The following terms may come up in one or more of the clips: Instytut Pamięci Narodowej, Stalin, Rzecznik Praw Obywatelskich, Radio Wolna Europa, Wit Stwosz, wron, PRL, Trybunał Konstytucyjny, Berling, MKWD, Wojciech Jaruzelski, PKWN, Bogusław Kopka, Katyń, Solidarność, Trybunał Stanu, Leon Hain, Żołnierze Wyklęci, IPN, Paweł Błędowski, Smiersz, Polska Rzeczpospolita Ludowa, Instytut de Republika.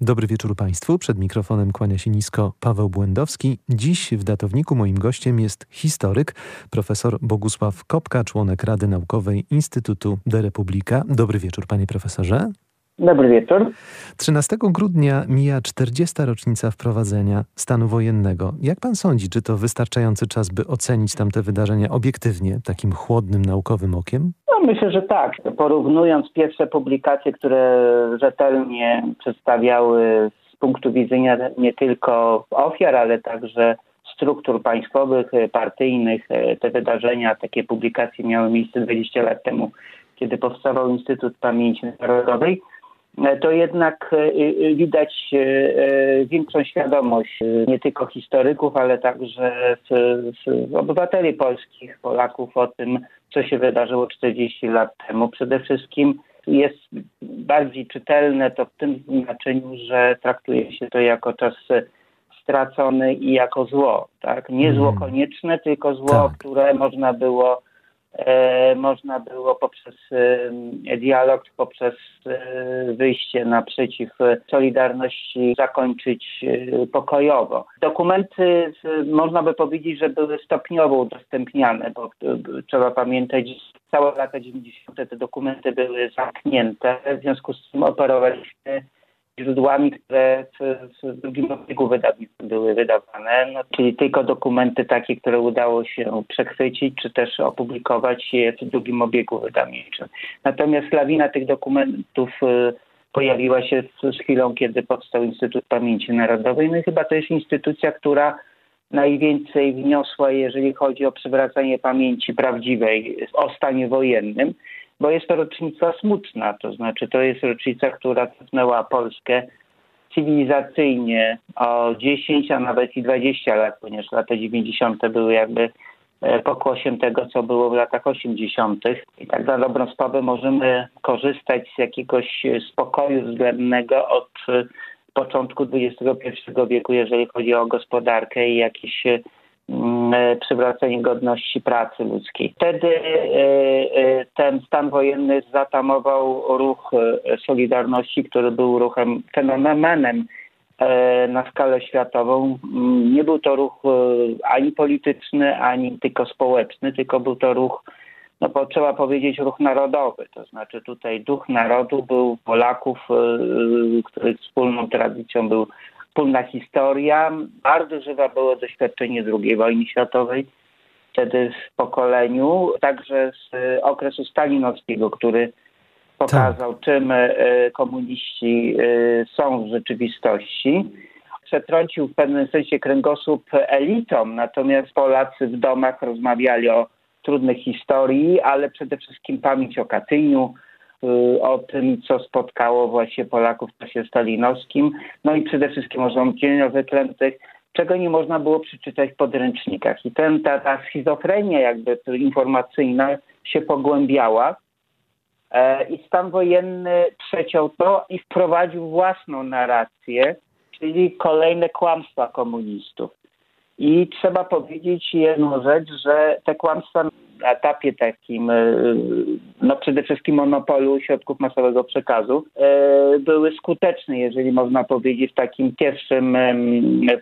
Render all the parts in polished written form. Dobry wieczór Państwu. Przed mikrofonem kłania się nisko Paweł Błędowski. Dziś w datowniku moim gościem jest historyk, profesor Bogusław Kopka, członek Rady Naukowej Instytutu de Republika. Dobry wieczór, panie profesorze. Dobry wieczór. 13 grudnia mija 40. rocznica wprowadzenia stanu wojennego. Jak pan sądzi, czy to wystarczający czas, by ocenić tamte wydarzenia obiektywnie, takim chłodnym, naukowym okiem? Myślę, że tak. Porównując pierwsze publikacje, które rzetelnie przedstawiały z punktu widzenia nie tylko ofiar, ale także struktur państwowych, partyjnych, te wydarzenia, takie publikacje miały miejsce 20 lat temu, kiedy powstawał Instytut Pamięci Narodowej, to jednak widać większą świadomość nie tylko historyków, ale także obywateli polskich, Polaków o tym, co się wydarzyło 40 lat temu. Przede wszystkim jest bardziej czytelne to w tym znaczeniu, że traktuje się to jako czas stracony i jako zło. Tak? Nie zło konieczne, tylko zło, tak, które można było poprzez dialog, poprzez wyjście naprzeciw Solidarności zakończyć pokojowo. Dokumenty, można by powiedzieć, że były stopniowo udostępniane, bo trzeba pamiętać, że całe lata 90. te dokumenty były zamknięte, w związku z tym operowaliśmy źródłami, które w drugim obiegu wydawnictw były wydawane, czyli tylko dokumenty takie, które udało się przechwycić, czy też opublikować je w drugim obiegu wydawniczym. Natomiast lawina tych dokumentów pojawiła się z chwilą, kiedy powstał Instytut Pamięci Narodowej. No i chyba to jest instytucja, która najwięcej wniosła, jeżeli chodzi o przywracanie pamięci prawdziwej o stanie wojennym, bo jest to rocznica smutna, to znaczy to jest rocznica, która cofnęła Polskę cywilizacyjnie o 10, a nawet i 20 lat, ponieważ lata 90. były jakby pokłosiem tego, co było w latach 80. I tak na dobrą sprawę możemy korzystać z jakiegoś spokoju względnego od początku XXI wieku, jeżeli chodzi o gospodarkę i jakieś przywracenie godności pracy ludzkiej. Wtedy ten stan wojenny zatamował ruch Solidarności, który był ruchem fenomenem na skalę światową. Nie był to ruch ani polityczny, ani tylko społeczny, tylko był to ruch, trzeba powiedzieć, ruch narodowy. To znaczy tutaj duch narodu był Polaków, których wspólną tradycją był wspólna historia. Bardzo żywe było doświadczenie II wojny światowej, wtedy w pokoleniu, także z okresu stalinowskiego, który pokazał, czym komuniści są w rzeczywistości. Przetrącił w pewnym sensie kręgosłup elitom, natomiast Polacy w domach rozmawiali o trudnych historii, ale przede wszystkim pamięć o Katyniu, o tym, co spotkało właśnie Polaków w czasie stalinowskim, no i przede wszystkim o Żołnierzach Wyklętych, czego nie można było przeczytać w podręcznikach. I ta schizofrenia jakby informacyjna się pogłębiała i stan wojenny przeciął to i wprowadził własną narrację, czyli kolejne kłamstwa komunistów. I trzeba powiedzieć jedną rzecz, że te kłamstwa na etapie takim, przede wszystkim monopolu środków masowego przekazu, były skuteczne, jeżeli można powiedzieć, w takim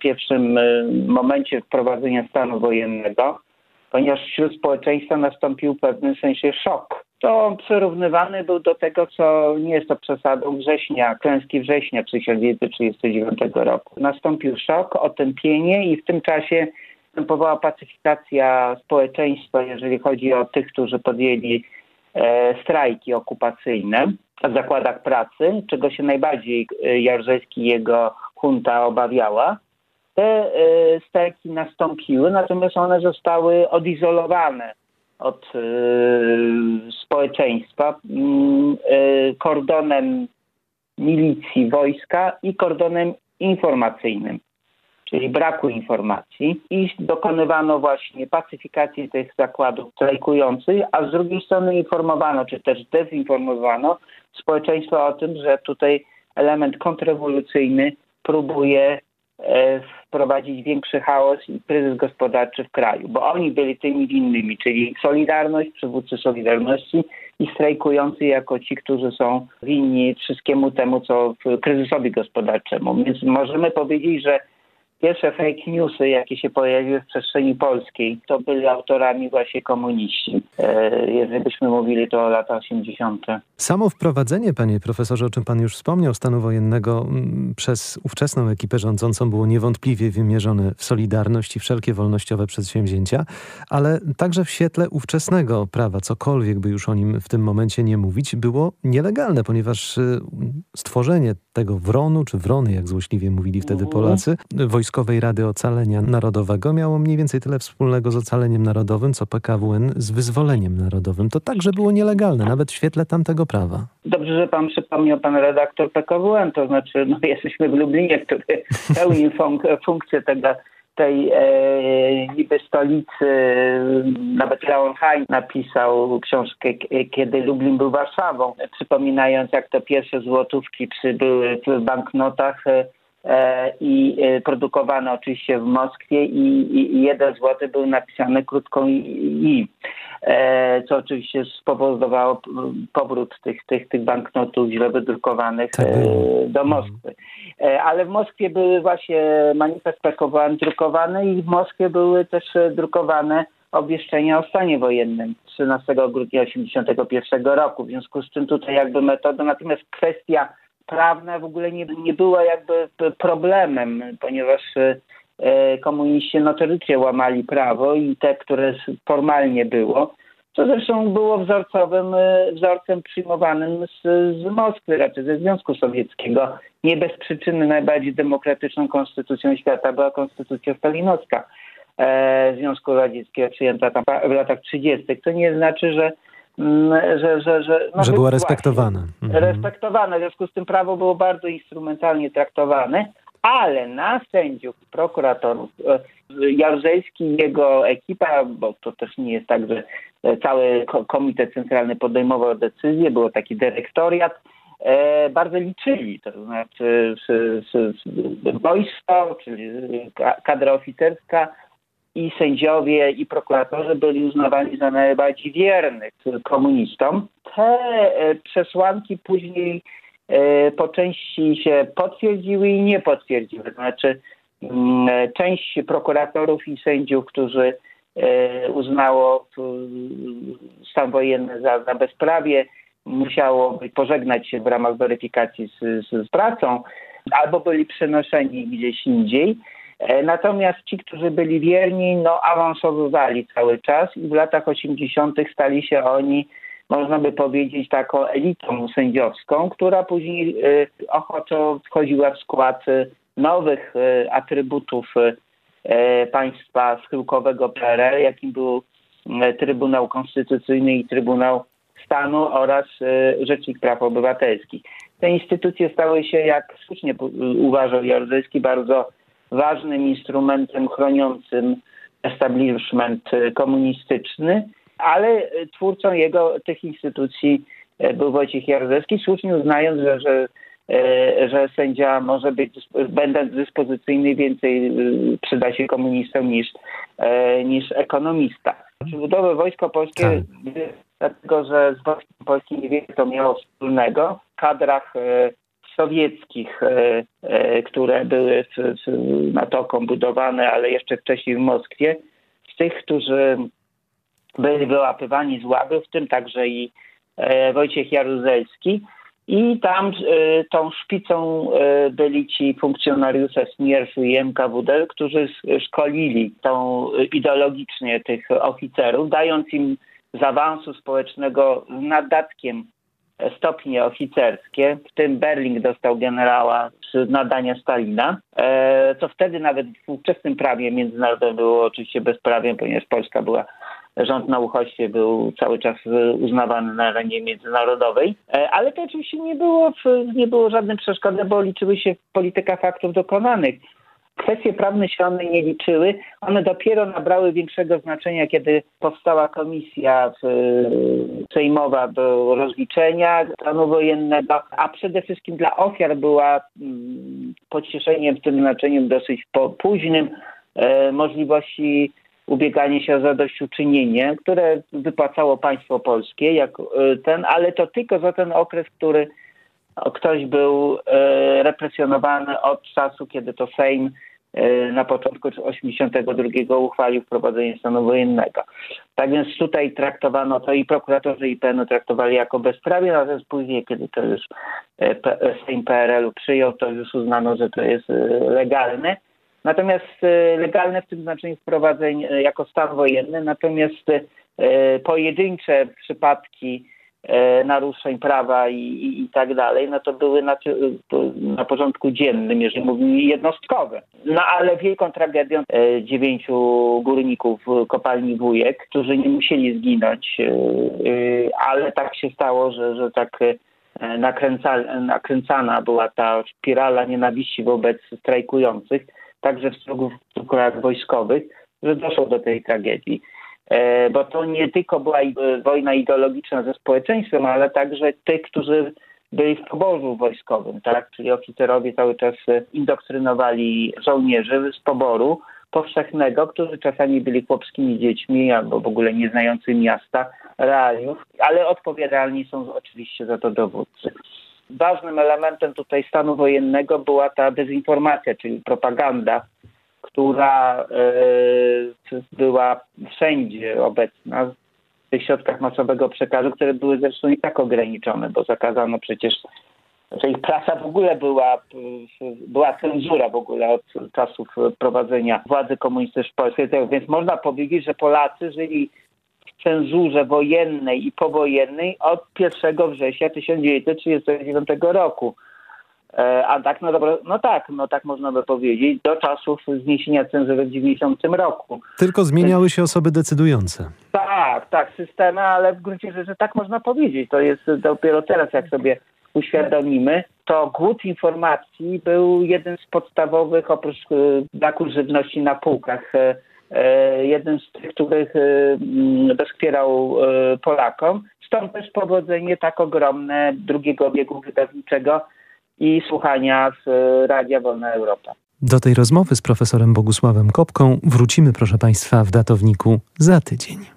pierwszym momencie wprowadzenia stanu wojennego, ponieważ wśród społeczeństwa nastąpił w pewnym sensie szok. To on przyrównywany był do tego, co nie jest to przesadą klęski września 1939 roku. Nastąpił szok, otępienie i w tym czasie następowała pacyfikacja społeczeństwa, jeżeli chodzi o tych, którzy podjęli strajki okupacyjne w zakładach pracy, czego się najbardziej Jaruzelski i jego junta obawiała. Te strajki nastąpiły, natomiast one zostały odizolowane od społeczeństwa kordonem milicji, wojska i kordonem informacyjnym, czyli braku informacji, i dokonywano właśnie pacyfikacji tych zakładów strajkujących, a z drugiej strony informowano, czy też dezinformowano społeczeństwo o tym, że tutaj element kontrrewolucyjny próbuje wprowadzić większy chaos i kryzys gospodarczy w kraju, bo oni byli tymi winnymi, czyli Solidarność, przywódcy Solidarności i strajkujący jako ci, którzy są winni wszystkiemu temu, co kryzysowi gospodarczemu. Więc możemy powiedzieć, że pierwsze fake newsy, jakie się pojawiły w przestrzeni polskiej, to byli autorami właśnie komuniści, jeżeli byśmy mówili to o latach 80. Samo wprowadzenie, panie profesorze, o czym pan już wspomniał, stanu wojennego przez ówczesną ekipę rządzącą było niewątpliwie wymierzone w Solidarność i wszelkie wolnościowe przedsięwzięcia, ale także w świetle ówczesnego prawa, cokolwiek by już o nim w tym momencie nie mówić, było nielegalne, ponieważ stworzenie tego wronu, czy wrony, jak złośliwie mówili wtedy Polacy, Wojskowej Rady Ocalenia Narodowego miało mniej więcej tyle wspólnego z ocaleniem narodowym, co PKWN z wyzwoleniem narodowym. To także było nielegalne, nawet w świetle tamtego prawa. Dobrze, że pan przypomniał, pan redaktor, PKWN, to znaczy jesteśmy w Lublinie, który pełni funkcję tej niby stolicy. Nawet Leon Hain napisał książkę, kiedy Lublin był Warszawą, przypominając, jak to pierwsze złotówki przybyły w banknotach i produkowano oczywiście w Moskwie i 1 zł był napisany krótką i, co oczywiście spowodowało powrót tych banknotów źle wydrukowanych do Moskwy. Ale w Moskwie były właśnie manifest PKWN drukowany i w Moskwie były też drukowane obwieszczenia o stanie wojennym 13 grudnia 1981 roku. W związku z czym tutaj jakby metoda, natomiast kwestia prawna w ogóle nie była jakby problemem, ponieważ komuniści notorycznie łamali prawo i te, które formalnie było, to zresztą było wzorcem przyjmowanym z Moskwy, raczej ze Związku Sowieckiego. Nie bez przyczyny najbardziej demokratyczną konstytucją świata była konstytucja stalinowska Związku Radzieckiego, przyjęta tam w latach 30. To nie znaczy, że była respektowana. Respektowana, w związku z tym prawo było bardzo instrumentalnie traktowane, ale na sędziów, prokuratorów, Jaruzelski i jego ekipa, bo to też nie jest tak, że cały komitet centralny podejmował decyzję, było taki dyrektoriat, bardzo liczyli, to znaczy wojsko, czyli kadra oficerska, i sędziowie, i prokuratorzy byli uznawani za najbardziej wiernych komunistom. Te przesłanki później po części się potwierdziły i nie potwierdziły. Znaczy część prokuratorów i sędziów, którzy uznało stan wojenny za bezprawie, musiało pożegnać się w ramach weryfikacji z pracą, albo byli przenoszeni gdzieś indziej. Natomiast ci, którzy byli wierni, awansowywali cały czas i w latach 80. stali się oni, można by powiedzieć, taką elitą sędziowską, która później ochoczo wchodziła w skład nowych atrybutów państwa schyłkowego PRL, jakim był Trybunał Konstytucyjny i Trybunał Stanu oraz Rzecznik Praw Obywatelskich. Te instytucje stały się, jak słusznie uważał Jaruzelski, bardzo ważnym instrumentem chroniącym establishment komunistyczny, ale twórcą tych instytucji był Wojciech Jaruzelski, słusznie uznając, że sędzia może być, będąc dyspozycyjny, więcej przyda się komunistom niż ekonomista. Budowy Wojsko Polskie, dlatego że z Wojskiem Polskim niewiele to miało wspólnego, w kadrach sowieckich, które były nad Oką budowane, ale jeszcze wcześniej w Moskwie, z tych, którzy byli wyłapywani z łaby, w tym także i Wojciech Jaruzelski. I tam tą szpicą byli ci funkcjonariusze Smierszu i MKWD, którzy szkolili ideologicznie tych oficerów, dając im z awansu społecznego z naddatkiem stopnie oficerskie, w tym Berling dostał generała z nadania Stalina, co wtedy nawet w współczesnym prawie międzynarodowym było oczywiście bezprawiem, ponieważ Polska była, rząd na uchodźstwie był cały czas uznawany na arenie międzynarodowej, ale to oczywiście nie było żadnej przeszkody, bo liczyły się polityka faktów dokonanych. Kwestie prawne się one nie liczyły. One dopiero nabrały większego znaczenia, kiedy powstała komisja sejmowa do rozliczenia stanu wojennego, a przede wszystkim dla ofiar była pocieszeniem w tym znaczeniu dosyć późnym możliwości ubieganie się o zadośćuczynienie, które wypłacało państwo polskie, ale to tylko za ten okres, który ktoś był represjonowany od czasu, kiedy to Sejm na początku 1982 uchwalił wprowadzenie stanu wojennego. Tak więc tutaj traktowano to i prokuratorzy IPN-u traktowali jako bezprawie, natomiast później, kiedy to już Sejm PRL-u przyjął, to już uznano, że to jest legalne. Natomiast legalne w tym znaczeniu wprowadzenie jako stan wojenny, natomiast pojedyncze przypadki naruszeń prawa i tak dalej, no to były na porządku dziennym, jeżeli mówimy jednostkowe. No ale wielką tragedią 9 górników kopalni Wujek, którzy nie musieli zginąć, ale tak się stało, że tak nakręcana była ta spirala nienawiści wobec strajkujących, także w strukturach wojskowych, że doszło do tej tragedii. Bo to nie tylko była wojna ideologiczna ze społeczeństwem, ale także tych, którzy byli w poborzu wojskowym, tak? Czyli oficerowie cały czas indoktrynowali żołnierzy z poboru powszechnego, którzy czasami byli chłopskimi dziećmi albo w ogóle nie znający miasta, realiów, ale odpowiedzialni są oczywiście za to dowódcy. Ważnym elementem tutaj stanu wojennego była ta dezinformacja, czyli propaganda, która była wszędzie obecna w tych środkach masowego przekazu, które były zresztą i tak ograniczone, bo zakazano przecież, że ich prasa w ogóle była cenzura w ogóle od czasów prowadzenia władzy komunistycznej w Polsce. Więc można powiedzieć, że Polacy żyli w cenzurze wojennej i powojennej od 1 września 1939 roku. A tak, tak można by powiedzieć, do czasów zniesienia cenzury w 90 roku. Tylko zmieniały się osoby decydujące. Tak, systemy, ale w gruncie rzeczy tak można powiedzieć. To jest dopiero teraz, jak sobie uświadomimy, to głód informacji był jeden z podstawowych, oprócz braku żywności na półkach, jeden z tych, których doskwierał Polakom. Stąd też powodzenie tak ogromne drugiego biegu wydawniczego i słuchania z Radia Wolna Europa. Do tej rozmowy z profesorem Bogusławem Kopką wrócimy, proszę państwa, w datowniku za tydzień.